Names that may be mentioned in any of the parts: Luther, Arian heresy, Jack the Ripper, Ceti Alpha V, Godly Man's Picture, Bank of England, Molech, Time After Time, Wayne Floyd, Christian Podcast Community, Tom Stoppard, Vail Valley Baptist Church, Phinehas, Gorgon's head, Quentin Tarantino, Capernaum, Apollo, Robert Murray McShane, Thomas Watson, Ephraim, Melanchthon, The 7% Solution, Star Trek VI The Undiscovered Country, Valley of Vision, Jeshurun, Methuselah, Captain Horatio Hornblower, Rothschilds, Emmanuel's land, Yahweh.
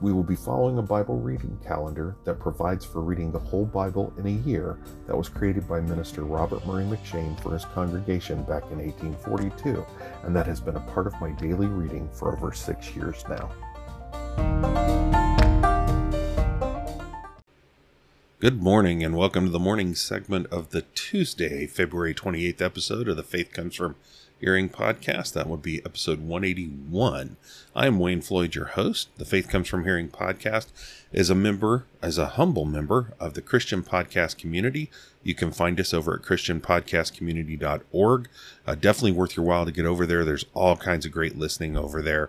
We will be following a Bible reading calendar that provides for reading the whole Bible in a year that was created by Minister Robert Murray McShane for his congregation back in 1842, and that has been a part of my daily reading for over 6 years now. Good morning and welcome to the morning segment of the Tuesday, February 28th episode of the Faith Comes From Hearing podcast. That would be episode 181. I'm Wayne Floyd, your host. The Faith Comes From Hearing podcast is a humble member of the Christian Podcast Community. You can find us over at christianpodcastcommunity.org. Definitely worth your while to get over there. There's all kinds of great listening over there.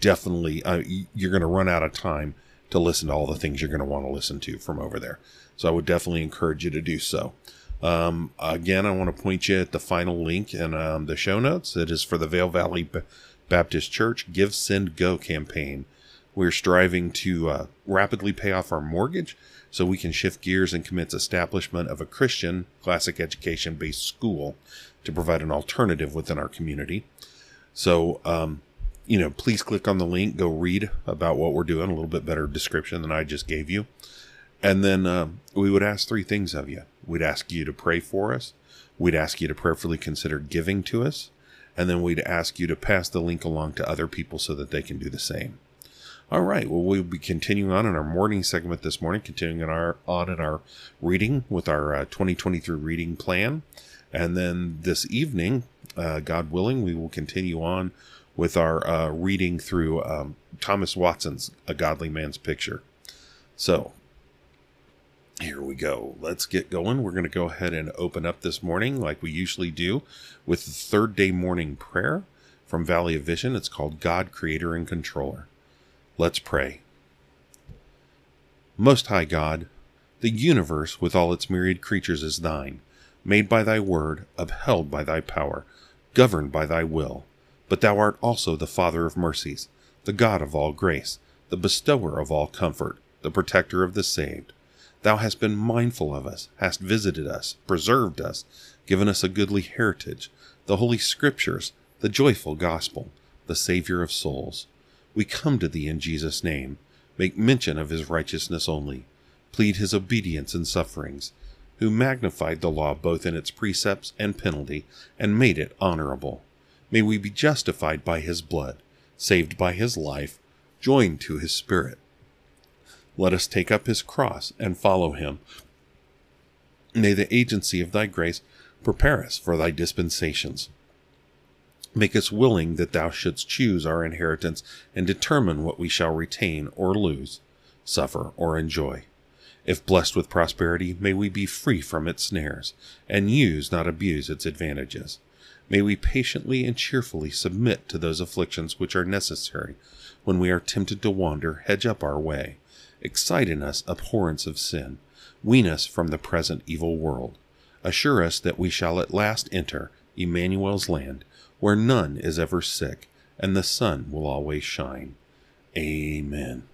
Definitely, you're going to run out of time to listen to all the things you're going to want to listen to from over there. So I would definitely encourage you to do so. Again, I want to point you at the final link in the show notes. It is for the Vail Valley Baptist Church Give, Send, Go campaign. We're striving to rapidly pay off our mortgage so we can shift gears and commence establishment of a Christian classic education-based school to provide an alternative within our community. So, please click on the link, go read about what we're doing, a little bit better description than I just gave you. And then we would ask three things of you. We'd ask you to pray for us. We'd ask you to prayerfully consider giving to us. And then we'd ask you to pass the link along to other people so that they can do the same. All right. Well, we'll be continuing on in our morning segment this morning, continuing on in our reading with our 2023 reading plan. And then this evening, God willing, we will continue on with our reading through Thomas Watson's A Godly Man's Picture. So, here we go. Let's get going. We're going to go ahead and open up this morning like we usually do with the third day morning prayer from Valley of Vision. It's called God, Creator and Controller. Let's pray. Most High God, the universe with all its myriad creatures is thine, made by thy word, upheld by thy power, governed by thy will. But thou art also the Father of mercies, the God of all grace, the bestower of all comfort, the protector of the saved. Thou hast been mindful of us, hast visited us, preserved us, given us a goodly heritage, the holy scriptures, the joyful gospel, the Savior of souls. We come to thee in Jesus' name, make mention of his righteousness only, plead his obedience and sufferings, who magnified the law both in its precepts and penalty, and made it honorable. May we be justified by his blood, saved by his life, joined to his spirit. Let us take up his cross and follow him. May the agency of thy grace prepare us for thy dispensations. Make us willing that thou shouldst choose our inheritance and determine what we shall retain or lose, suffer or enjoy. If blessed with prosperity, may we be free from its snares and use, not abuse, its advantages. May we patiently and cheerfully submit to those afflictions which are necessary when we are tempted to wander, hedge up our way. Excite in us abhorrence of sin, wean us from the present evil world, assure us that we shall at last enter Emmanuel's land, where none is ever sick, and the sun will always shine. Amen.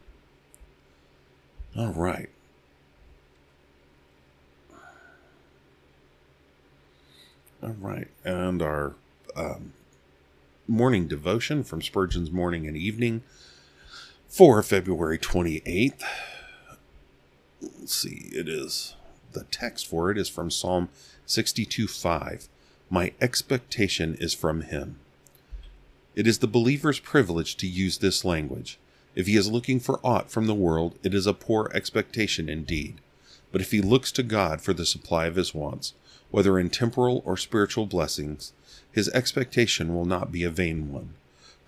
All right. All right, and our morning devotion from Spurgeon's Morning and Evening for February 28th, let's see, the text for it is from Psalm 62:5. My expectation is from him. It is the believer's privilege to use this language. If he is looking for aught from the world, it is a poor expectation indeed. But if he looks to God for the supply of his wants, whether in temporal or spiritual blessings, his expectation will not be a vain one.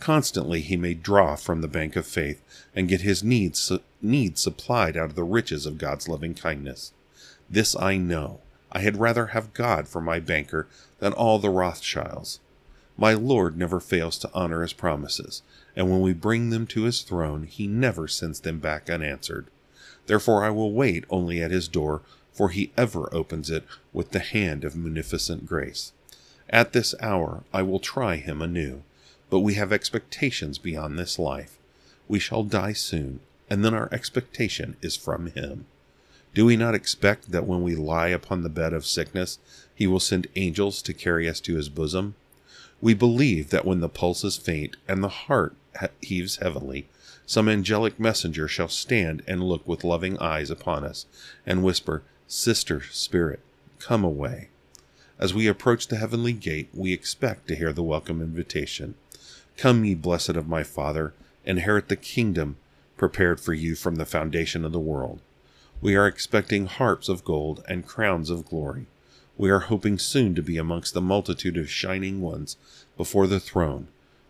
Constantly he may draw from the bank of faith and get his needs supplied out of the riches of God's loving kindness. This I know. I had rather have God for my banker than all the Rothschilds. My Lord never fails to honor his promises, and when we bring them to his throne, he never sends them back unanswered. Therefore I will wait only at his door, for he ever opens it with the hand of munificent grace. At this hour I will try him anew, but we have expectations beyond this life. We shall die soon, and then our expectation is from him. Do we not expect that when we lie upon the bed of sickness, he will send angels to carry us to his bosom? We believe that when the pulse is faint and the heart heaves heavily, some angelic messenger shall stand and look with loving eyes upon us and whisper, "Sister Spirit, come away." As we approach the heavenly gate, we expect to hear the welcome invitation. "Come, ye blessed of my Father, inherit the kingdom prepared for you from the foundation of the world." We are expecting harps of gold and crowns of glory. We are hoping soon to be amongst the multitude of shining ones before the throne.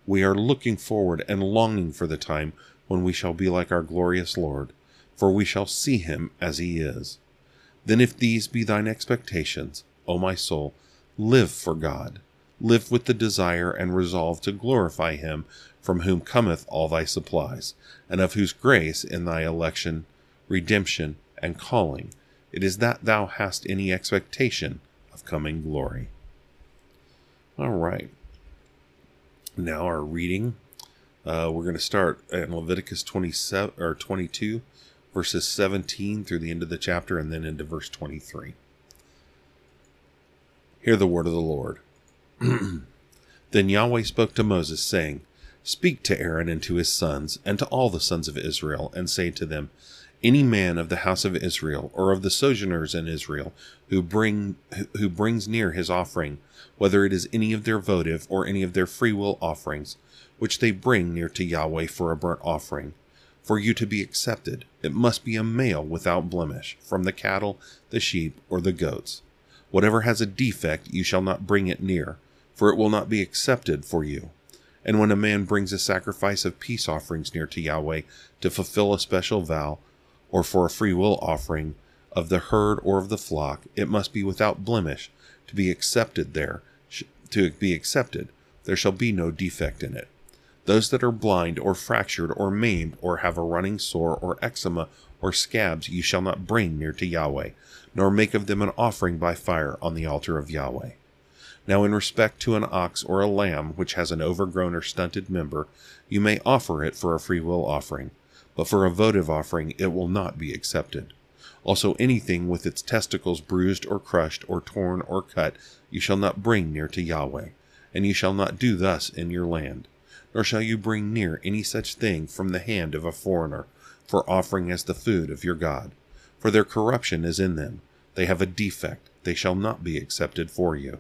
We are looking forward and longing for the time when we shall be like our glorious Lord, for we shall see him as he is. Then if these be thine expectations, O my soul, live for God. Live with the desire and resolve to glorify him from whom cometh all thy supplies, and of whose grace in thy election, redemption, and calling, it is that thou hast any expectation of coming glory. All right. Now our reading. We're going to start in Leviticus 27 or 22, verses 17 through the end of the chapter, and then into verse 23. Hear the word of the Lord. Then Yahweh spoke to Moses, saying, "Speak to Aaron and to his sons, and to all the sons of Israel, and say to them, any man of the house of Israel, or of the sojourners in Israel, who brings near his offering, whether it is any of their votive or any of their freewill offerings, which they bring near to Yahweh for a burnt offering, for you to be accepted, it must be a male without blemish, from the cattle, the sheep, or the goats. Whatever has a defect, you shall not bring it near, for it will not be accepted for you. And when a man brings a sacrifice of peace offerings near to Yahweh to fulfill a special vow, or for a freewill offering of the herd or of the flock, it must be without blemish to be accepted there. There shall be no defect in it. Those that are blind or fractured or maimed or have a running sore or eczema or scabs you shall not bring near to Yahweh, nor make of them an offering by fire on the altar of Yahweh. Now in respect to an ox or a lamb which has an overgrown or stunted member, you may offer it for a freewill offering, but for a votive offering it will not be accepted. Also anything with its testicles bruised or crushed or torn or cut you shall not bring near to Yahweh, and you shall not do thus in your land. Nor shall you bring near any such thing from the hand of a foreigner, for offering as the food of your God. For their corruption is in them, they have a defect, they shall not be accepted for you."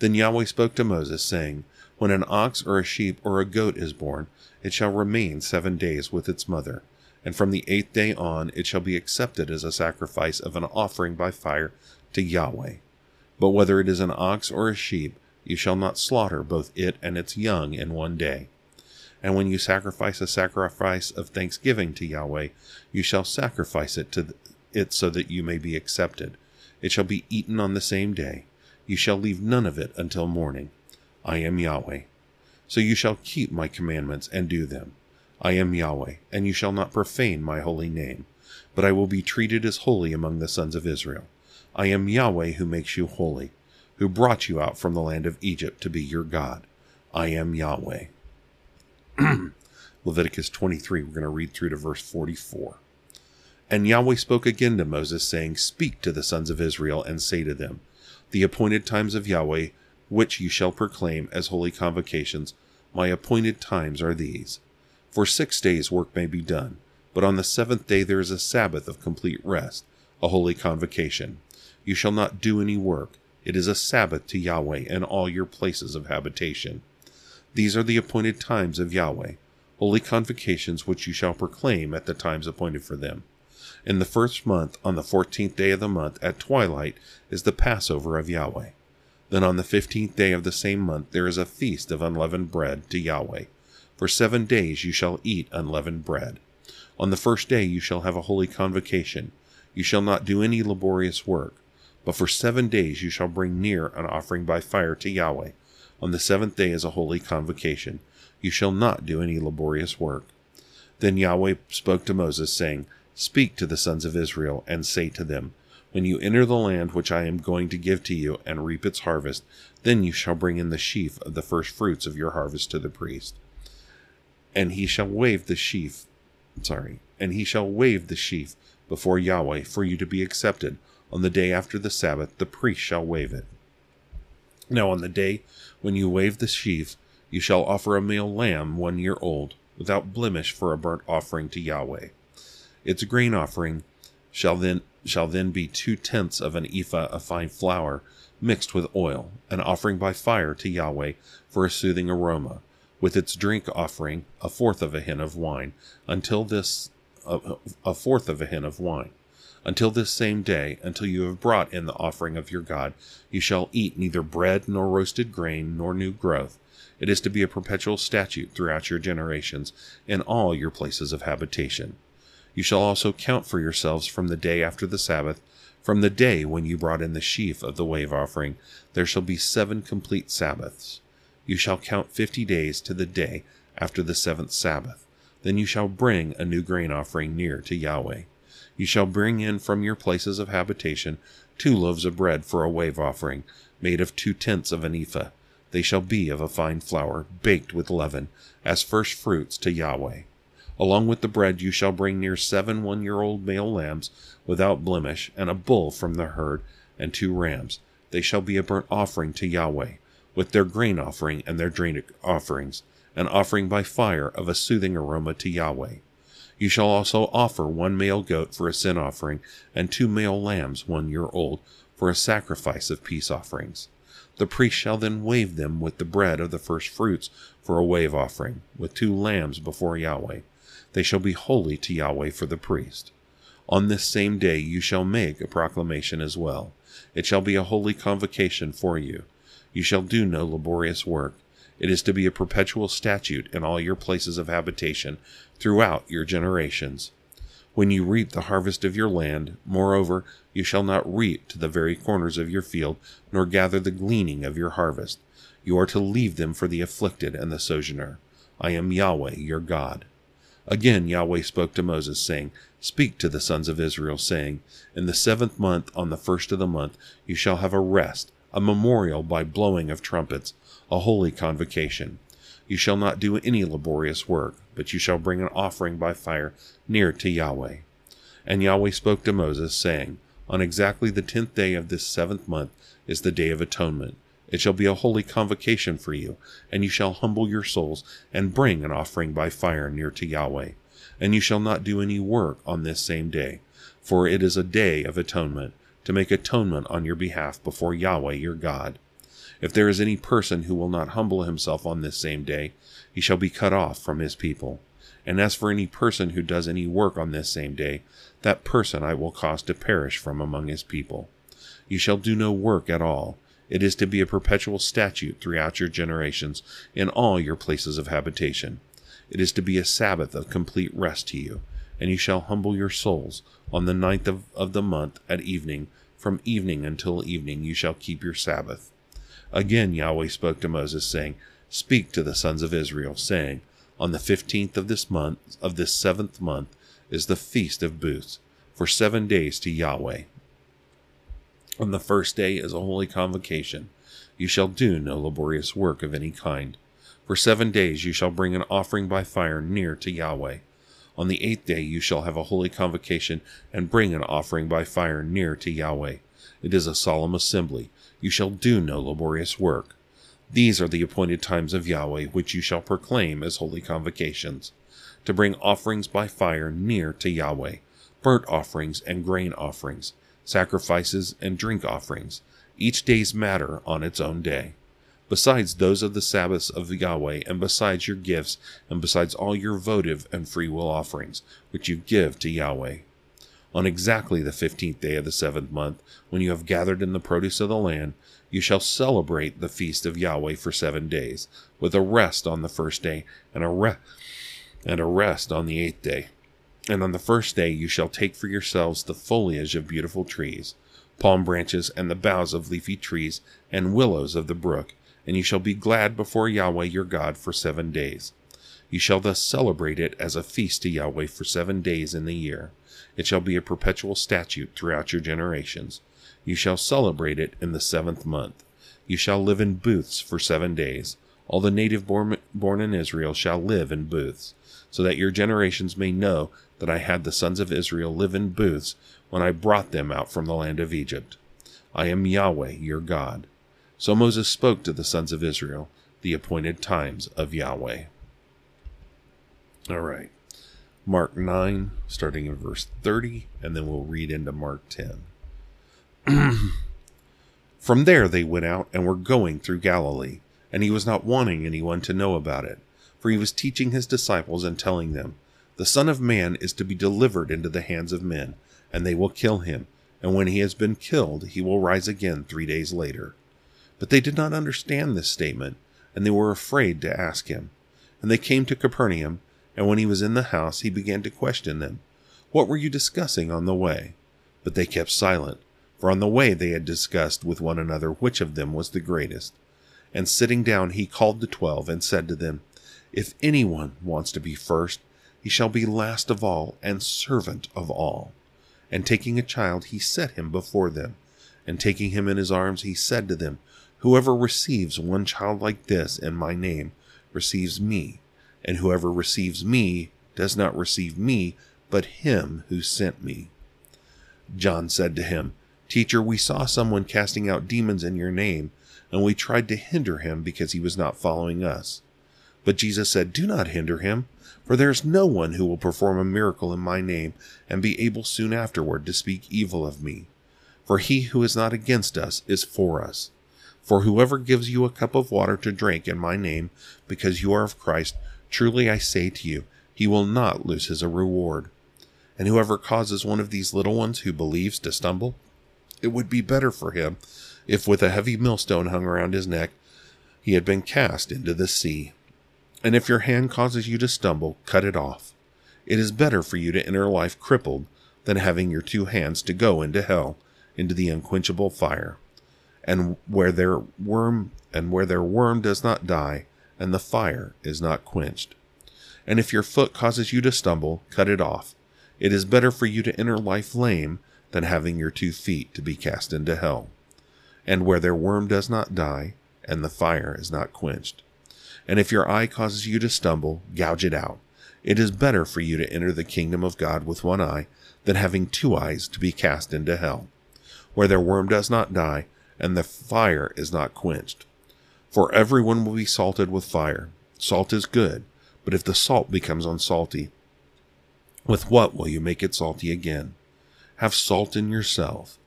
Then Yahweh spoke to Moses, saying, "When an ox or a sheep or a goat is born, it shall remain 7 days with its mother, and from the 8th day on it shall be accepted as a sacrifice of an offering by fire to Yahweh. But whether it is an ox or a sheep, you shall not slaughter both it and its young in 1 day. And when you sacrifice a sacrifice of thanksgiving to Yahweh, you shall sacrifice it to it so that you may be accepted. It shall be eaten on the same day. You shall leave none of it until morning. I am Yahweh. So you shall keep my commandments and do them. I am Yahweh, and you shall not profane my holy name. But I will be treated as holy among the sons of Israel. I am Yahweh who makes you holy, who brought you out from the land of Egypt to be your God. I am Yahweh." Leviticus 23, we're going to read through to verse 44. "And Yahweh spoke again to Moses, saying, Speak to the sons of Israel, and say to them, The appointed times of Yahweh, which you shall proclaim as holy convocations, my appointed times are these. For 6 days work may be done, but on the 7th day there is a Sabbath of complete rest, a holy convocation. You shall not do any work. It is a Sabbath to Yahweh in all your places of habitation. These are the appointed times of Yahweh, holy convocations which you shall proclaim at the times appointed for them. In the 1st month, on the 14th day of the month, at twilight, is the Passover of Yahweh. Then on the 15th day of the same month there is a feast of unleavened bread to Yahweh. For 7 days you shall eat unleavened bread. On the 1st day you shall have a holy convocation. You shall not do any laborious work. But for 7 days you shall bring near an offering by fire to Yahweh. On the 7th day is a holy convocation. You shall not do any laborious work." Then Yahweh spoke to Moses, saying, "Speak to the sons of Israel, and say to them, When you enter the land which I am going to give to you and reap its harvest, then you shall bring in the sheaf of the first fruits of your harvest to the priest. And he shall wave the sheaf, and he shall wave the sheaf before Yahweh for you to be accepted. On the day after the Sabbath, the priest shall wave it. Now on the day when you wave the sheaf, you shall offer a male lamb 1 year old, without blemish, for a burnt offering to Yahweh. Its grain offering shall then be 2/10 of an ephah of fine flour mixed with oil, an offering by fire to Yahweh for a soothing aroma, with its drink offering 1/4 of a hin of wine, until this same day, until you have brought in the offering of your God. You shall eat neither bread nor roasted grain nor new growth. It is to be a perpetual statute throughout your generations in all your places of habitation. You shall also count for yourselves from the day after the Sabbath, from the day when you brought in the sheaf of the wave offering. There shall be 7 complete Sabbaths. You shall count 50 days to the day after the 7th Sabbath. Then you shall bring a new grain offering near to Yahweh. You shall bring in from your places of habitation 2 loaves of bread for a wave offering, made of 2/10 of an ephah. They shall be of a fine flour, baked with leaven, as first fruits to Yahweh. Along with the bread you shall bring near 7 one-year-old male lambs without blemish, and a bull from the herd, and 2 rams. They shall be a burnt offering to Yahweh, with their grain offering and their drink offerings, an offering by fire of a soothing aroma to Yahweh. You shall also offer 1 male goat for a sin offering, and 2 male lambs 1 year old, for a sacrifice of peace offerings. The priest shall then wave them with the bread of the first fruits for a wave offering, with 2 lambs before Yahweh. They shall be holy to Yahweh for the priest. On this same day you shall make a proclamation as well. It shall be a holy convocation for you. You shall do no laborious work. It is to be a perpetual statute in all your places of habitation throughout your generations. When you reap the harvest of your land, moreover, you shall not reap to the very corners of your field, nor gather the gleaning of your harvest. You are to leave them for the afflicted and the sojourner. I am Yahweh your God. Again Yahweh spoke to Moses, saying, Speak to the sons of Israel, saying, In the 7th month, on the 1st of the month, you shall have a rest, a memorial by blowing of trumpets, a holy convocation. You shall not do any laborious work, but you shall bring an offering by fire near to Yahweh. And Yahweh spoke to Moses, saying, On exactly the 10th day of this 7th month is the Day of Atonement. It shall be a holy convocation for you, and you shall humble your souls and bring an offering by fire near to Yahweh. And you shall not do any work on this same day, for it is a day of atonement, to make atonement on your behalf before Yahweh your God. If there is any person who will not humble himself on this same day, he shall be cut off from his people. And as for any person who does any work on this same day, that person I will cause to perish from among his people. You shall do no work at all. It is to be a perpetual statute throughout your generations in all your places of habitation. It is to be a Sabbath of complete rest to you, and you shall humble your souls. On the 9th of the month at evening, from evening until evening, you shall keep your Sabbath. Again Yahweh spoke to Moses, saying, Speak to the sons of Israel, saying, On the 15th of this month, of this 7th month, is the Feast of Booths, for 7 days to Yahweh. On the 1st day is a holy convocation. You shall do no laborious work of any kind. For 7 days you shall bring an offering by fire near to Yahweh. On the 8th day you shall have a holy convocation and bring an offering by fire near to Yahweh. It is a solemn assembly. You shall do no laborious work. These are the appointed times of Yahweh, which you shall proclaim as holy convocations, to bring offerings by fire near to Yahweh, burnt offerings and grain offerings, sacrifices and drink offerings, each day's matter on its own day, besides those of the Sabbaths of Yahweh, and besides your gifts, and besides all your votive and freewill offerings, which you give to Yahweh. On exactly the 15th day of the 7th month, when you have gathered in the produce of the land, you shall celebrate the feast of Yahweh for 7 days, with a rest on the 1st day, and a rest on the 8th day. And on the 1st day you shall take for yourselves the foliage of beautiful trees, palm branches, and the boughs of leafy trees, and willows of the brook, and you shall be glad before Yahweh your God for 7 days. You shall thus celebrate it as a feast to Yahweh for 7 days in the year. It shall be a perpetual statute throughout your generations. You shall celebrate it in the 7th month. You shall live in booths for 7 days. All the native born in Israel shall live in booths, so that your generations may know that I had the sons of Israel live in booths when I brought them out from the land of Egypt. I am Yahweh your God. So Moses spoke to the sons of Israel the appointed times of Yahweh. All right. Mark 9, starting in verse 30, and then we'll read into Mark 10. From there they went out and were going through Galilee, and he was not wanting anyone to know about it, for he was teaching his disciples and telling them, The Son of Man is to be delivered into the hands of men, and they will kill him, and when he has been killed, he will rise again 3 days later. But they did not understand this statement, and they were afraid to ask him. And they came to Capernaum, and when he was in the house, he began to question them. What were you discussing on the way? But they kept silent, for on the way they had discussed with one another which of them was the greatest. And sitting down, he called the 12 and said to them, If anyone wants to be first, he shall be last of all and servant of all. And taking a child, he set him before them. And taking him in his arms, he said to them, Whoever receives one child like this in my name receives me, and whoever receives me does not receive me, but him who sent me. John said to him, Teacher, we saw someone casting out demons in your name, and we tried to hinder him because he was not following us. But Jesus said, Do not hinder him, for there is no one who will perform a miracle in my name and be able soon afterward to speak evil of me. For he who is not against us is for us. For whoever gives you a cup of water to drink in my name, because you are of Christ, truly I say to you, he will not lose his reward. And whoever causes one of these little ones who believes to stumble, it would be better for him if with a heavy millstone hung around his neck, he had been cast into the sea. And if your hand causes you to stumble, cut it off. It is better for you to enter life crippled than having your two hands to go into hell, into the unquenchable fire. And where their worm does not die, and the fire is not quenched. And if your foot causes you to stumble, cut it off. It is better for you to enter life lame than having your 2 feet to be cast into hell. And where their worm does not die, and the fire is not quenched. And if your eye causes you to stumble, gouge it out. It is better for you to enter the kingdom of God with 1 eye than having 2 eyes to be cast into hell, where their worm does not die, and the fire is not quenched. For everyone will be salted with fire. Salt is good, but if the salt becomes unsalty, with what will you make it salty again? Have salt in yourselves,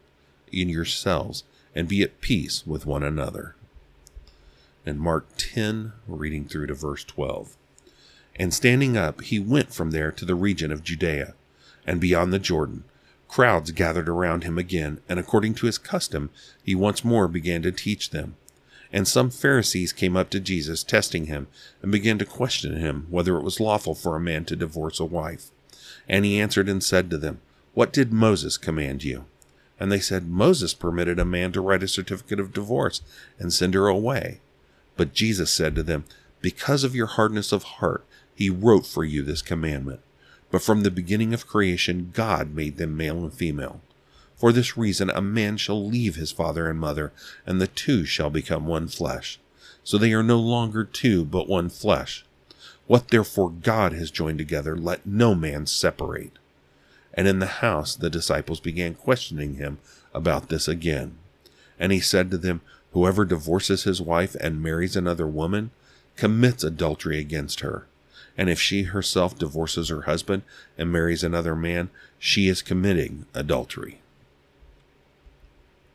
and be at peace with one another. And Mark 10, reading through to verse 12. And standing up, he went from there to the region of Judea, and beyond the Jordan. Crowds gathered around him again, and according to his custom, he once more began to teach them. And some Pharisees came up to Jesus, testing him, and began to question him whether it was lawful for a man to divorce a wife. And he answered and said to them, What did Moses command you? And they said, Moses permitted a man to write a certificate of divorce and send her away. But Jesus said to them, Because of your hardness of heart, he wrote for you this commandment. But from the beginning of creation, God made them male and female. For this reason, a man shall leave his father and mother, and the two shall become one flesh. So they are no longer two, but one flesh. What therefore God has joined together, let no man separate. And in the house, the disciples began questioning him about this again. And he said to them, Whoever divorces his wife and marries another woman commits adultery against her. And if she herself divorces her husband and marries another man, she is committing adultery.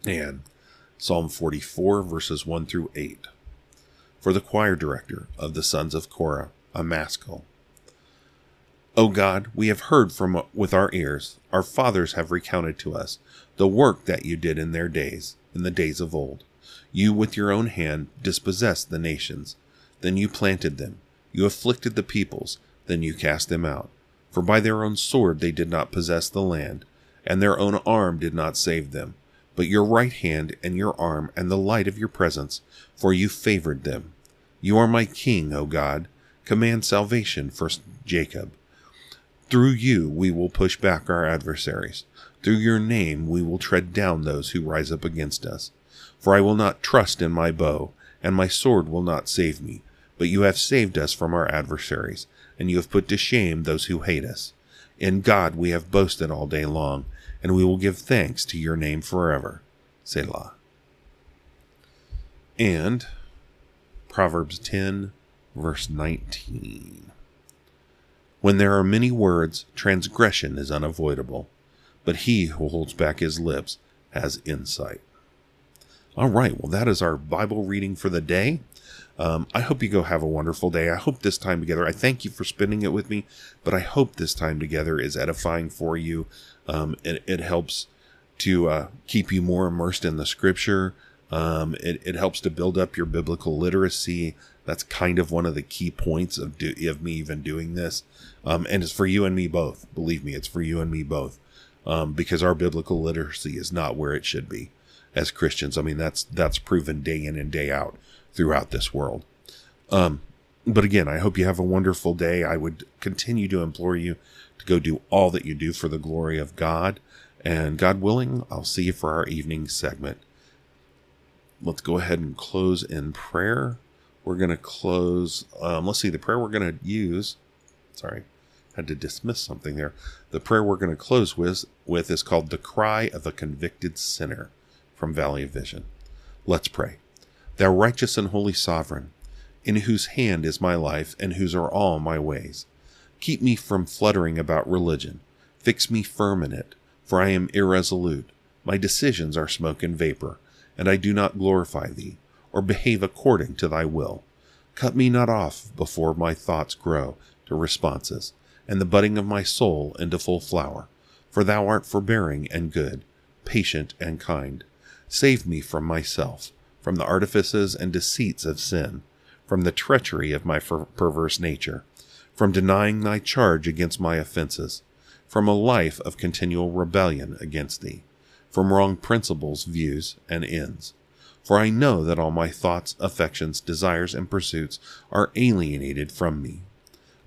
And Psalm 44, verses 1 through 8. For the choir director of the sons of Korah, a maskil. O God, we have heard with our ears, our fathers have recounted to us, the work that you did in their days, in the days of old. You with your own hand dispossessed the nations, then you planted them. You afflicted the peoples, then you cast them out. For by their own sword they did not possess the land, and their own arm did not save them. But your right hand and your arm and the light of your presence, for you favored them. You are my king, O God. Command salvation for Jacob. Through you we will push back our adversaries. Through your name we will tread down those who rise up against us. For I will not trust in my bow, and my sword will not save me. But you have saved us from our adversaries, and you have put to shame those who hate us. In God we have boasted all day long, and we will give thanks to your name forever. Selah. And Proverbs 10, verse 19. When there are many words, transgression is unavoidable, but he who holds back his lips has insight. All right, well, that is our Bible reading for the day. I hope you go have a wonderful day. I hope this time together, I thank you for spending it with me, but I hope this time together is edifying for you. It helps to keep you more immersed in the scripture. It helps to build up your biblical literacy. That's kind of one of the key points of me even doing this. And it's for you and me both. Believe me, it's for you and me both. Because our biblical literacy is not where it should be as Christians. I mean, that's proven day in and day out throughout this world. But again, I hope you have a wonderful day. I would continue to implore you to go do all that you do for the glory of God. And God willing, I'll see you for our evening segment. Let's go ahead and close in prayer. We're going to close. Let's see, the prayer we're going to use. Sorry, had to dismiss something there. The prayer we're going to close with is called The Cry of a Convicted Sinner from Valley of Vision. Let's pray. Thou righteous and holy sovereign, in whose hand is my life and whose are all my ways. Keep me from fluttering about religion. Fix me firm in it, for I am irresolute. My decisions are smoke and vapor, and I do not glorify thee, or behave according to thy will. Cut me not off before my thoughts grow to responses, and the budding of my soul into full flower. For thou art forbearing and good, patient and kind. Save me from myself, from the artifices and deceits of sin, from the treachery of my perverse nature, from denying thy charge against my offenses, from a life of continual rebellion against thee, from wrong principles, views, and ends. For I know that all my thoughts, affections, desires, and pursuits are alienated from me.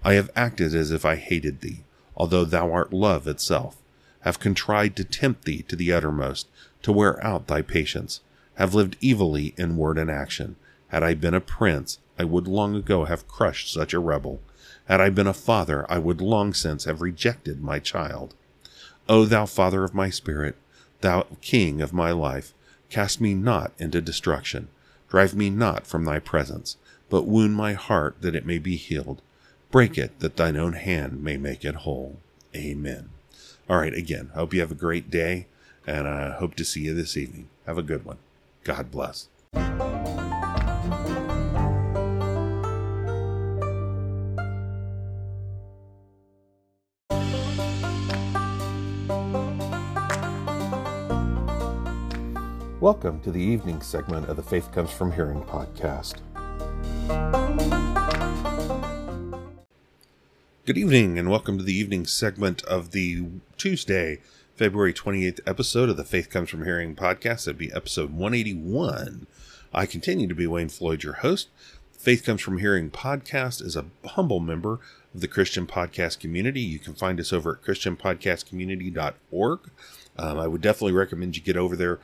I have acted as if I hated thee, although thou art love itself, have contrived to tempt thee to the uttermost, to wear out thy patience, have lived evilly in word and action. Had I been a prince, I would long ago have crushed such a rebel. Had I been a father, I would long since have rejected my child. O thou Father of my spirit, thou King of my life, cast me not into destruction. Drive me not from thy presence, but wound my heart that it may be healed. Break it that thine own hand may make it whole. Amen. All right, again, I hope you have a great day, and I hope to see you this evening. Have a good one. God bless. Welcome to the evening segment of the Faith Comes From Hearing podcast. Good evening and welcome to the evening segment of the Tuesday, February 28th episode of the Faith Comes From Hearing podcast. That'd be episode 181. I continue to be Wayne Floyd, your host. Faith Comes From Hearing podcast is a humble member of the Christian Podcast Community. You can find us over at christianpodcastcommunity.org. I would definitely recommend you get over there.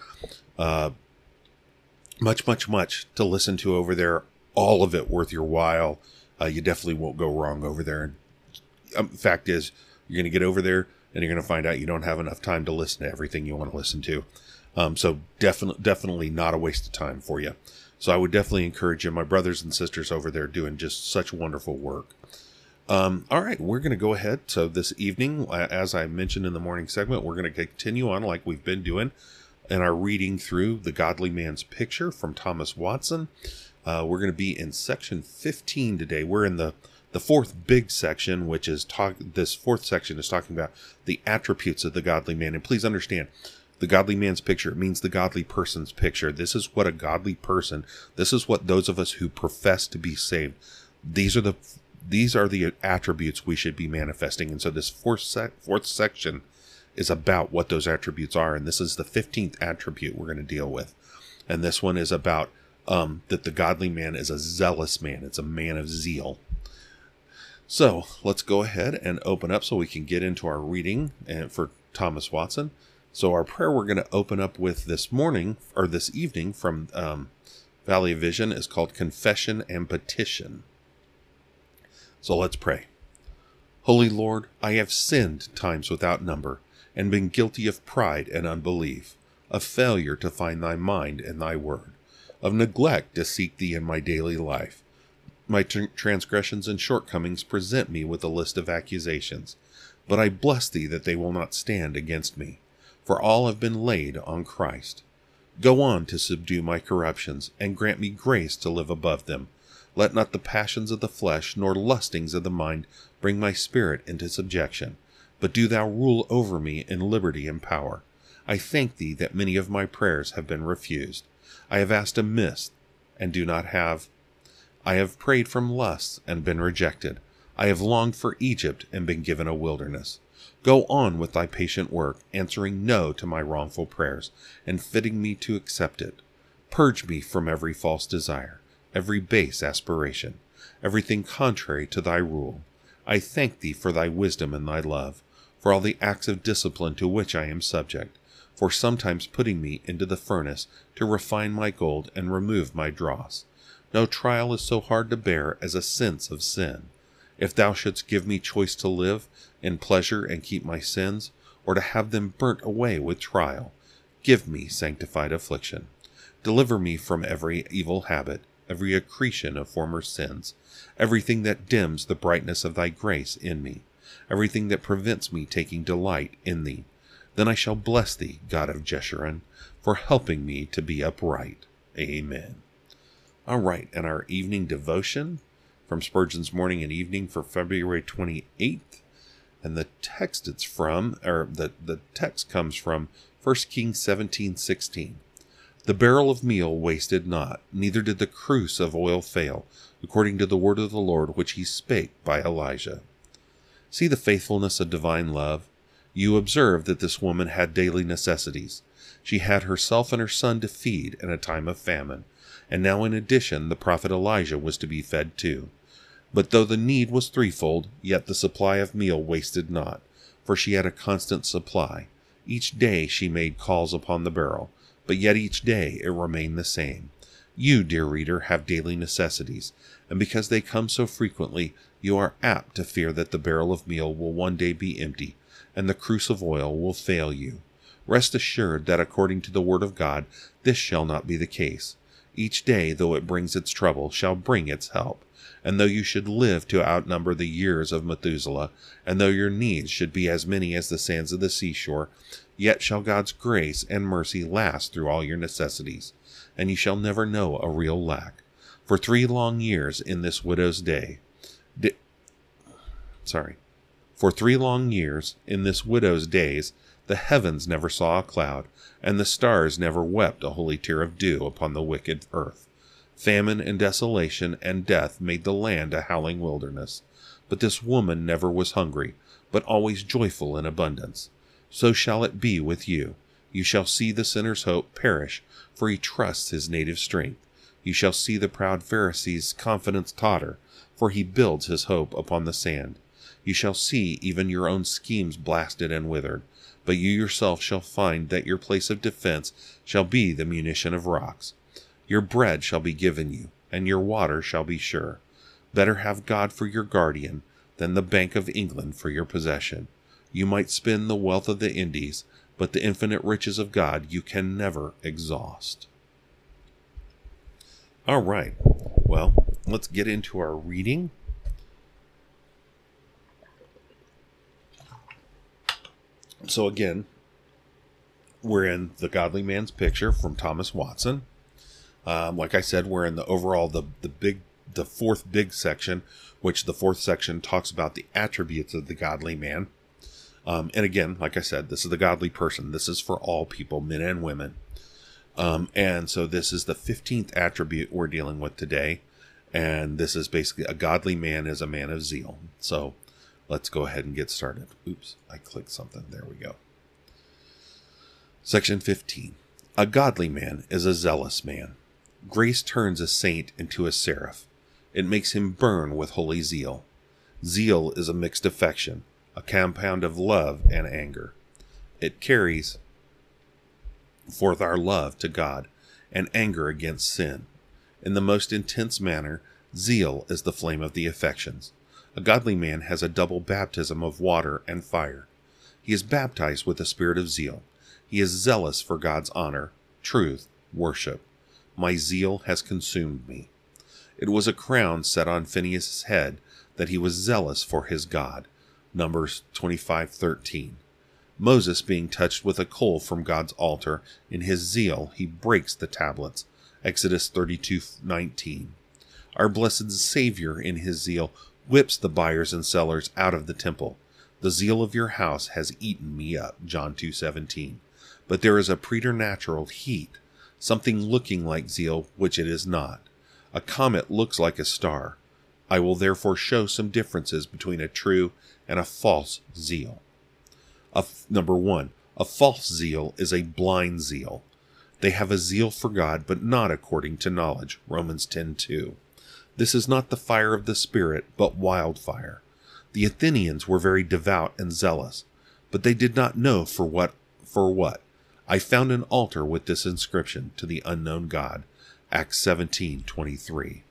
Much to listen to over there. All of it worth your while. You definitely won't go wrong over there. Fact is, you're going to get over there and you're going to find out you don't have enough time to listen to everything you want to listen to. So definitely not a waste of time for you. So I would definitely encourage you. My brothers and sisters over there doing just such wonderful work. All right, we're going to go ahead. So this evening, as I mentioned in the morning segment, we're going to continue on like we've been doing in our reading through The Godly Man's Picture from Thomas Watson. We're going to be in section 15 today. We're in the fourth big section, which is this fourth section is talking about the attributes of the godly man. And please understand, the godly man's picture means the godly person's picture. This is what a godly person, this is what those of us who profess to be saved, these are the attributes we should be manifesting. And so this fourth section is about what those attributes are. And this is the 15th attribute we're going to deal with. And this one is about that the godly man is a zealous man. It's a man of zeal. So let's go ahead and open up so we can get into our reading and for Thomas Watson. So our prayer we're going to open up with this morning or this evening from Valley of Vision is called Confession and Petition. So let's pray. Holy Lord, I have sinned times without number and been guilty of pride and unbelief, of failure to find thy mind and thy word, of neglect to seek thee in my daily life. My transgressions and shortcomings present me with a list of accusations, but I bless thee that they will not stand against me, for all have been laid on Christ. Go on to subdue my corruptions, and grant me grace to live above them. Let not the passions of the flesh nor lustings of the mind bring my spirit into subjection, but do thou rule over me in liberty and power. I thank thee that many of my prayers have been refused. I have asked amiss, and do not have. I have prayed from lusts, and been rejected. I have longed for Egypt, and been given a wilderness. Go on with thy patient work, answering no to my wrongful prayers, and fitting me to accept it. Purge me from every false desire, every base aspiration, everything contrary to thy rule. I thank thee for thy wisdom and thy love, for all the acts of discipline to which I am subject, for sometimes putting me into the furnace to refine my gold and remove my dross. No trial is so hard to bear as a sense of sin. If thou shouldst give me choice to live in pleasure and keep my sins, or to have them burnt away with trial, give me sanctified affliction. Deliver me from every evil habit, every accretion of former sins, everything that dims the brightness of thy grace in me, everything that prevents me taking delight in thee. Then I shall bless thee, God of Jeshurun, for helping me to be upright. Amen. All right, and our evening devotion from Spurgeon's Morning and Evening for February 28th, and the text comes from 1 Kings 17:16. The barrel of meal wasted not, neither did the cruse of oil fail, according to the word of the Lord which he spake by Elijah. See the faithfulness of divine love. You observe that this woman had daily necessities. She had herself and her son to feed in a time of famine. And now in addition the prophet Elijah was to be fed too. But though the need was threefold, yet the supply of meal wasted not, for she had a constant supply. Each day she made calls upon the barrel, but yet each day it remained the same. You, dear reader, have daily necessities, and because they come so frequently, you are apt to fear that the barrel of meal will one day be empty, and the cruse of oil will fail you. Rest assured that according to the word of God, this shall not be the case. Each day, though it brings its trouble, shall bring its help. And though you should live to outnumber the years of Methuselah, and though your needs should be as many as the sands of the seashore, yet shall God's grace and mercy last through all your necessities, and you shall never know a real lack. For 3 long years in this widow's day, For 3 long years in this widow's days, the heavens never saw a cloud, and the stars never wept a holy tear of dew upon the wicked earth. Famine and desolation and death made the land a howling wilderness. But this woman never was hungry, but always joyful in abundance. So shall it be with you. You shall see the sinner's hope perish, for he trusts his native strength. You shall see the proud Pharisee's confidence totter, for he builds his hope upon the sand. You shall see even your own schemes blasted and withered. But you yourself shall find that your place of defense shall be the munition of rocks. Your bread shall be given you, and your water shall be sure. Better have God for your guardian than the Bank of England for your possession. You might spend the wealth of the Indies, but the infinite riches of God you can never exhaust. All right, well, let's get into our reading. So again, we're in The Godly Man's Picture from Thomas Watson. Like I said, we're in the overall, the fourth big section, which the fourth section talks about the attributes of the godly man. And again, like I said, this is the godly person. This is for all people, men and women. And so this is the 15th attribute we're dealing with today. And this is basically a godly man is a man of zeal. So let's go ahead and get started. Oops, I clicked something. There we go. Section 15. A godly man is a zealous man. Grace turns a saint into a seraph. It makes him burn with holy zeal. Zeal is a mixed affection, a compound of love and anger. It carries forth our love to God and anger against sin. In the most intense manner, zeal is the flame of the affections. A godly man has a double baptism of water and fire. He is baptized with the spirit of zeal. He is zealous for God's honor, truth, worship. My zeal has consumed me. It was a crown set on Phinehas' head that he was zealous for his God. Numbers 25:13. Moses, being touched with a coal from God's altar, in his zeal he breaks the tablets. Exodus 32:19. Our blessed Savior, in his zeal, whips the buyers and sellers out of the temple. The zeal of your house has eaten me up. John 2:17. But there is a preternatural heat, something looking like zeal which it is not. A comet looks like a star. I will therefore show some differences between a true and a false zeal. Number 1, a false zeal is a blind zeal. They have a zeal for God, but not according to knowledge. Romans 10:2. This is not the fire of the Spirit, but wildfire. The Athenians were very devout and zealous, but they did not know for what. I found an altar with this inscription, to the unknown God. Acts 17:23.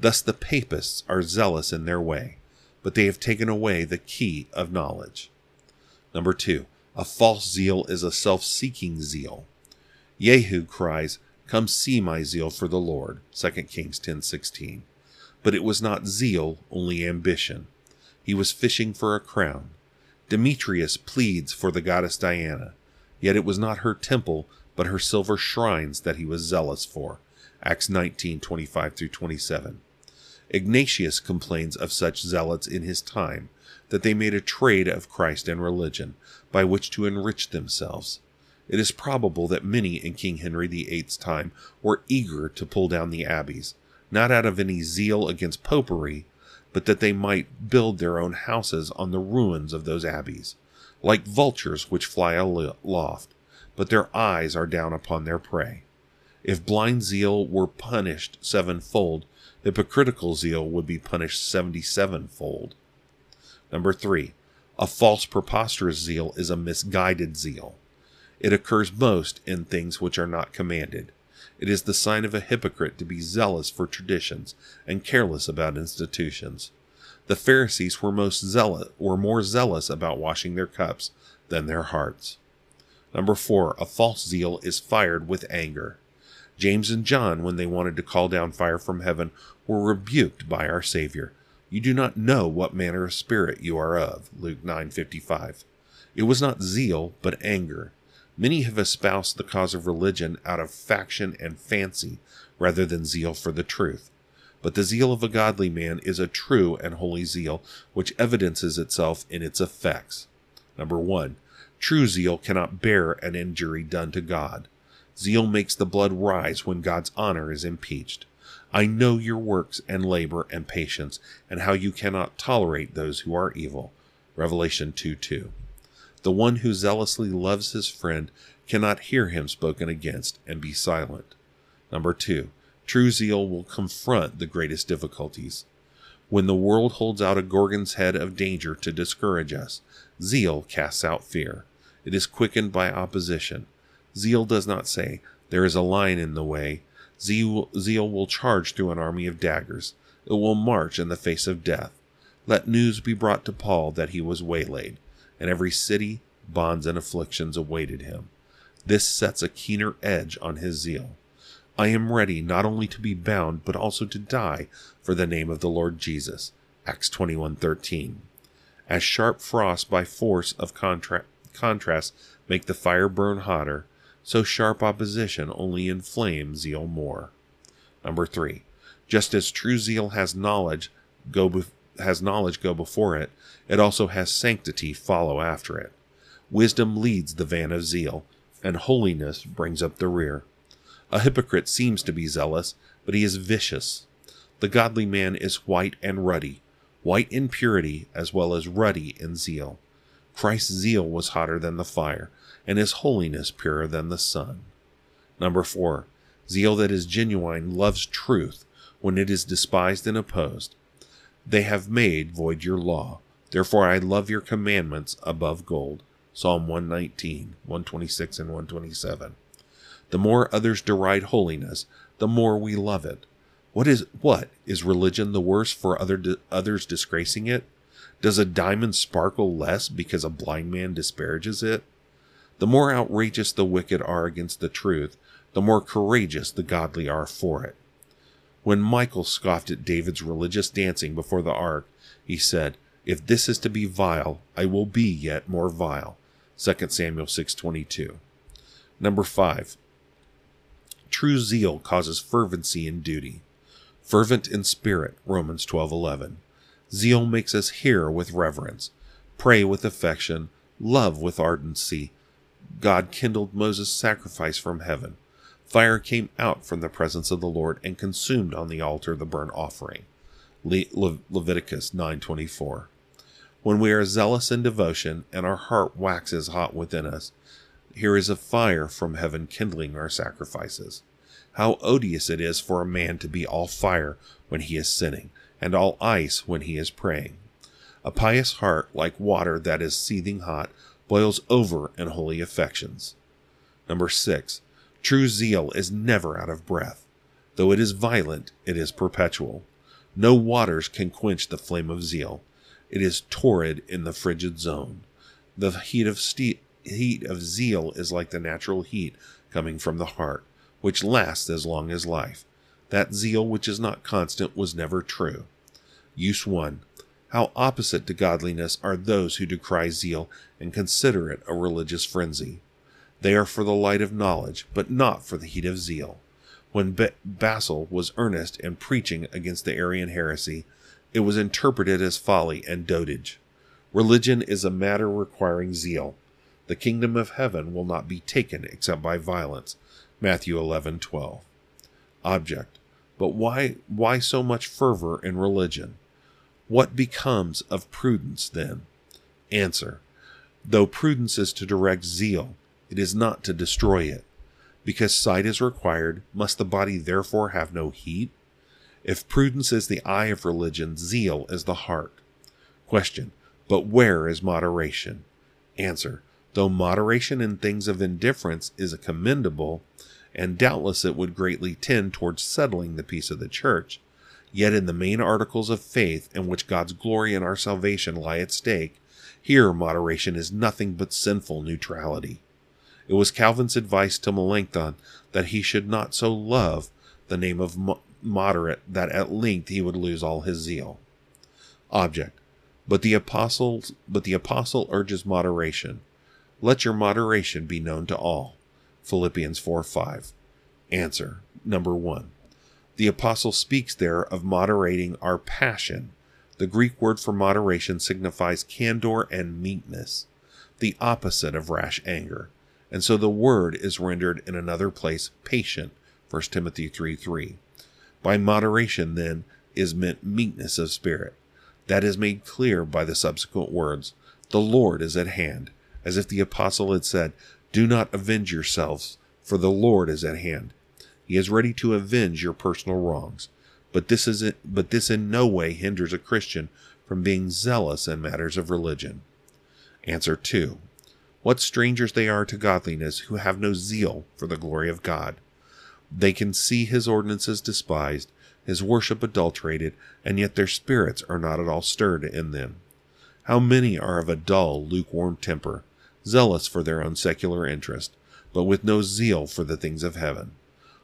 Thus the papists are zealous in their way, but they have taken away the key of knowledge. Number 2, a false zeal is a self-seeking zeal. Jehu cries, "Come see my zeal for the Lord," 2 Kings 10:16. But it was not zeal, only ambition. He was fishing for a crown. Demetrius pleads for the goddess Diana, yet it was not her temple, but her silver shrines that he was zealous for. Acts 19:25-27. Ignatius complains of such zealots in his time, that they made a trade of Christ and religion, by which to enrich themselves. It is probable that many in King Henry VIII's time were eager to pull down the abbeys, not out of any zeal against popery, but that they might build their own houses on the ruins of those abbeys, like vultures which fly aloft, but their eyes are down upon their prey. If blind zeal were punished 7-fold, hypocritical zeal would be punished 77-fold. Number 3, a false preposterous zeal is a misguided zeal. It occurs most in things which are not commanded. It is the sign of a hypocrite to be zealous for traditions and careless about institutions. The Pharisees were more zealous about washing their cups than their hearts. Number 4, a false zeal is fired with anger. James and John, when they wanted to call down fire from heaven, were rebuked by our Savior. "You do not know what manner of spirit you are of." Luke 9:55. It was not zeal, but anger. Many have espoused the cause of religion out of faction and fancy, rather than zeal for the truth. But the zeal of a godly man is a true and holy zeal, which evidences itself in its effects. Number 1, true zeal cannot bear an injury done to God. Zeal makes the blood rise when God's honor is impeached. I know your works and labor and patience, and how you cannot tolerate those who are evil. Revelation 2:2. The one who zealously loves his friend cannot hear him spoken against and be silent. Number 2, true zeal will confront the greatest difficulties. When the world holds out a Gorgon's head of danger to discourage us, zeal casts out fear. It is quickened by opposition. Zeal does not say, "There is a lion in the way." Zeal will charge through an army of daggers. It will march in the face of death. Let news be brought to Paul that he was waylaid, and every city, bonds, and afflictions awaited him. This sets a keener edge on his zeal. I am ready not only to be bound, but also to die for the name of the Lord Jesus. Acts 21:13. As sharp frosts by force of contrast make the fire burn hotter, so sharp opposition only inflames zeal more. Number 3, just as true zeal has knowledge go before it, it also has sanctity follow after it. Wisdom leads the van of zeal, and holiness brings up the rear. A hypocrite seems to be zealous, but he is vicious. The godly man is white and ruddy, white in purity as well as ruddy in zeal. Christ's zeal was hotter than the fire, and his holiness purer than the sun. Number 4, zeal that is genuine loves truth when it is despised and opposed. They have made void your law. Therefore I love your commandments above gold. Psalm 119, 126, and 127. The more others deride holiness, the more we love it. What is religion the worse for others disgracing it? Does a diamond sparkle less because a blind man disparages it? The more outrageous the wicked are against the truth, the more courageous the godly are for it. When Michael scoffed at David's religious dancing before the ark, he said, "If this is to be vile, I will be yet more vile." 2 Samuel 6:22. Number 5. True zeal causes fervency in duty. Fervent in spirit, Romans 12:11. Zeal makes us hear with reverence, pray with affection, love with ardency. God kindled Moses' sacrifice from heaven. Fire came out from the presence of the Lord and consumed on the altar the burnt offering. Leviticus 9:24. When we are zealous in devotion and our heart waxes hot within us, here is a fire from heaven kindling our sacrifices. How odious it is for a man to be all fire when he is sinning, and all ice when he is praying. A pious heart, like water that is seething hot, boils over in holy affections. Number 6. True zeal is never out of breath. Though it is violent, it is perpetual. No waters can quench the flame of zeal. It is torrid in the frigid zone. The heat of zeal is like the natural heat coming from the heart, which lasts as long as life. That zeal which is not constant was never true. Use 1. How opposite to godliness are those who decry zeal and consider it a religious frenzy. They are for the light of knowledge, but not for the heat of zeal. When Basil was earnest in preaching against the Arian heresy, it was interpreted as folly and dotage. Religion is a matter requiring zeal. The kingdom of heaven will not be taken except by violence. Matthew 11:12. Object. But why so much fervor in religion? What becomes of prudence then? Answer. Though prudence is to direct zeal, it is not to destroy it. Because sight is required, must the body therefore have no heat? If prudence is the eye of religion, zeal is the heart. Question. But where is moderation? Answer. Though moderation in things of indifference is commendable, and doubtless it would greatly tend towards settling the peace of the church, yet in the main articles of faith in which God's glory and our salvation lie at stake, here moderation is nothing but sinful neutrality. It was Calvin's advice to Melanchthon that he should not so love the name of moderate that at length he would lose all his zeal. Object. But the apostle urges moderation. Let your moderation be known to all. Philippians 4:5. Answer. Number 1. The apostle speaks there of moderating our passion. The Greek word for moderation signifies candor and meekness, the opposite of rash anger. And so the word is rendered in another place patient, 1 Timothy 3:3. By moderation, then, is meant meekness of spirit. That is made clear by the subsequent words, "The Lord is at hand," as if the apostle had said, "Do not avenge yourselves, for the Lord is at hand. He is ready to avenge your personal wrongs," but this in no way hinders a Christian from being zealous in matters of religion. Answer 2. What strangers they are to godliness who have no zeal for the glory of God. They can see his ordinances despised, his worship adulterated, and yet their spirits are not at all stirred in them. How many are of a dull, lukewarm temper, zealous for their own secular interest, but with no zeal for the things of heaven.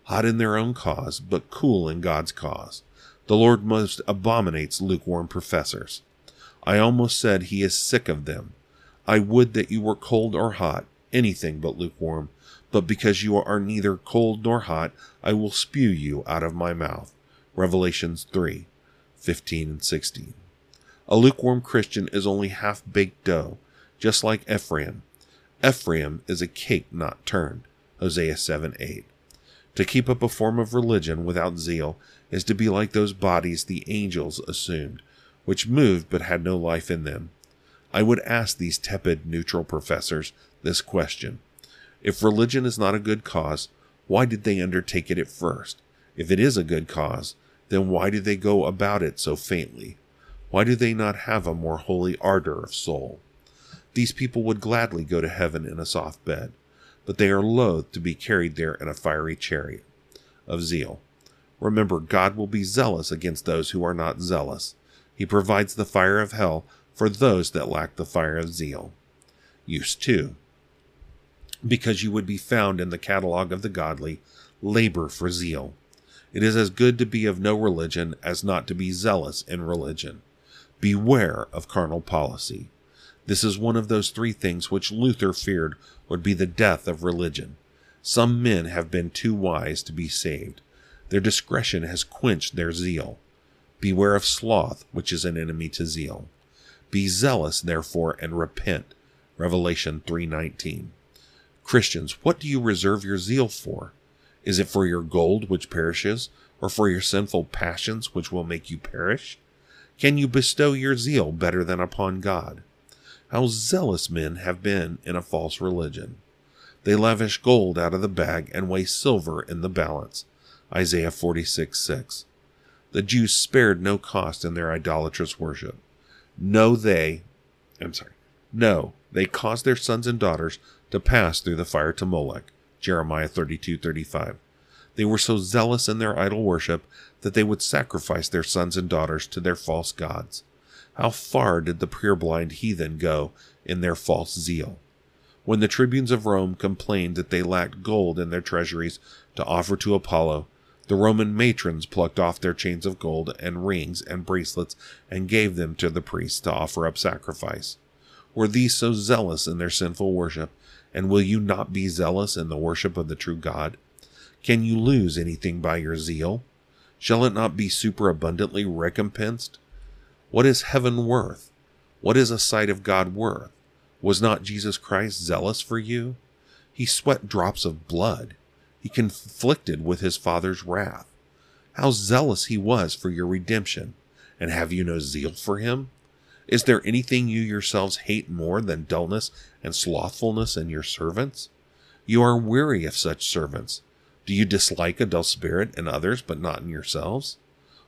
Hot in their own cause, but cool in God's cause. The Lord most abominates lukewarm professors. I almost said he is sick of them. I would that you were cold or hot, anything but lukewarm, but because you are neither cold nor hot, I will spew you out of my mouth. Revelations 3:15 and 16. A lukewarm Christian is only half-baked dough, just like Ephraim. Ephraim is a cake not turned. Hosea 7:8. To keep up a form of religion without zeal is to be like those bodies the angels assumed, which moved but had no life in them. I would ask these tepid, neutral professors this question. If religion is not a good cause, why did they undertake it at first? If it is a good cause, then why do they go about it so faintly? Why do they not have a more holy ardor of soul? These people would gladly go to heaven in a soft bed, but they are loath to be carried there in a fiery chariot of zeal. Remember, God will be zealous against those who are not zealous. He provides the fire of hell for those that lack the fire of zeal. Use 2. Because you would be found in the catalogue of the godly, labor for zeal. It is as good to be of no religion as not to be zealous in religion. Beware of carnal policy. This is one of those 3 things which Luther feared would be the death of religion. Some men have been too wise to be saved. Their discretion has quenched their zeal. Beware of sloth, which is an enemy to zeal. Be zealous, therefore, and repent. Revelation 3:19. Christians, what do you reserve your zeal for? Is it for your gold which perishes, or for your sinful passions which will make you perish? Can you bestow your zeal better than upon God? How zealous men have been in a false religion! They lavish gold out of the bag and weigh silver in the balance. Isaiah 46:6. The Jews spared no cost in their idolatrous worship. No, they caused their sons and daughters to pass through the fire to Molech. Jeremiah 32:35. They were so zealous in their idol worship that they would sacrifice their sons and daughters to their false gods. How far did the purblind heathen go in their false zeal? When the tribunes of Rome complained that they lacked gold in their treasuries to offer to Apollo, the Roman matrons plucked off their chains of gold and rings and bracelets and gave them to the priests to offer up sacrifice. Were these so zealous in their sinful worship? And will you not be zealous in the worship of the true God? Can you lose anything by your zeal? Shall it not be superabundantly recompensed? What is heaven worth? What is a sight of God worth? Was not Jesus Christ zealous for you? He sweat drops of blood. He conflicted with his Father's wrath. How zealous he was for your redemption! And have you no zeal for him? Is there anything you yourselves hate more than dullness and slothfulness in your servants? You are weary of such servants. Do you dislike a dull spirit in others, but not in yourselves?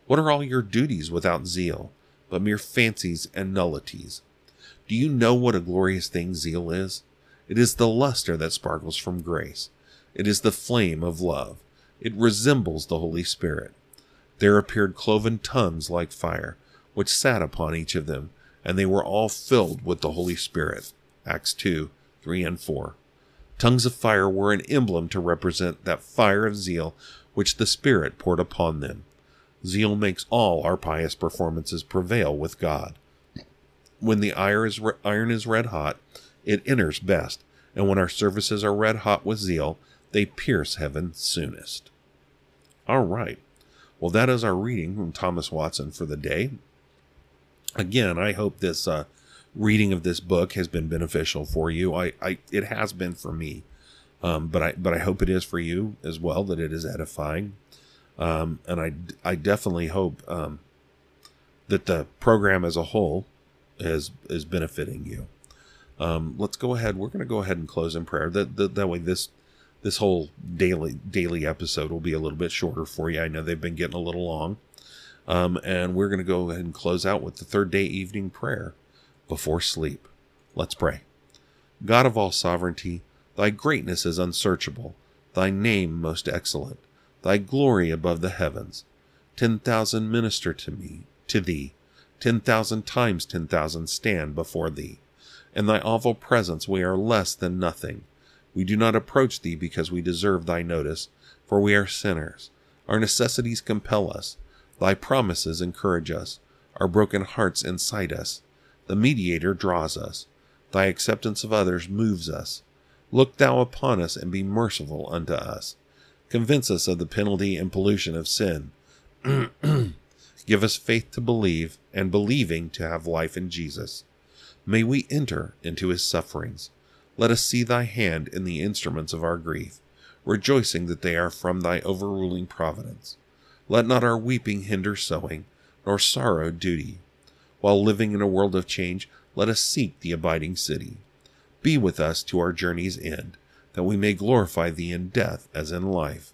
What are all your duties without zeal, but mere fancies and nullities? Do you know what a glorious thing zeal is? It is the luster that sparkles from grace. It is the flame of love. It resembles the Holy Spirit. There appeared cloven tongues like fire, which sat upon each of them, and they were all filled with the Holy Spirit. Acts 2:3-4. Tongues of fire were an emblem to represent that fire of zeal which the Spirit poured upon them. Zeal makes all our pious performances prevail with God. When the iron is red hot, it enters best, and when our services are red hot with zeal, they pierce heaven soonest. All right. Well, that is our reading from Thomas Watson for the day. Again, I hope this reading of this book has been beneficial for you. It has been for me, but I hope it is for you as well, that it is edifying. And I definitely hope that the program as a whole is benefiting you. Let's go ahead. We're going to go ahead and close in prayer. That way this whole daily episode will be a little bit shorter for you. I know they've been getting a little long. And we're going to go ahead and close out with the third day evening prayer before sleep. Let's pray. God of all sovereignty, thy greatness is unsearchable, thy name most excellent, thy glory above the heavens. 10,000 minister to thee, 10,000 times 10,000 stand before thee. In thy awful presence we are less than nothing. We do not approach thee because we deserve thy notice, for we are sinners. Our necessities compel us. Thy promises encourage us. Our broken hearts incite us. The mediator draws us. Thy acceptance of others moves us. Look thou upon us and be merciful unto us. Convince us of the penalty and pollution of sin. Give us faith to believe, and believing to have life in Jesus. May we enter into his sufferings. Let us see thy hand in the instruments of our grief, rejoicing that they are from thy overruling providence. Let not our weeping hinder sowing, nor sorrow duty. While living in a world of change, let us seek the abiding city. Be with us to our journey's end, that we may glorify thee in death as in life.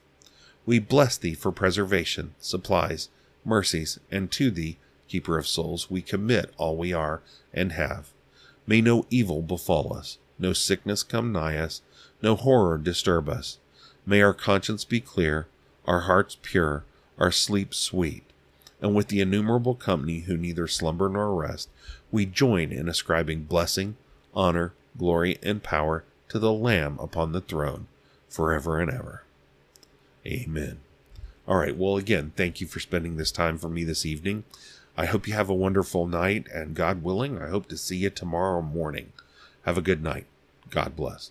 We bless thee for preservation, supplies, mercies, and to thee keeper of souls, we commit all we are and have. May no evil befall us, no sickness come nigh us, no horror disturb us. May our conscience be clear, our hearts pure, our sleep sweet. And with the innumerable company who neither slumber nor rest, we join in ascribing blessing, honor, glory, and power to the Lamb upon the throne, forever and ever. Amen. All right, well, again, thank you for spending this time for me this evening. I hope you have a wonderful night, and God willing, I hope to see you tomorrow morning. Have a good night. God bless.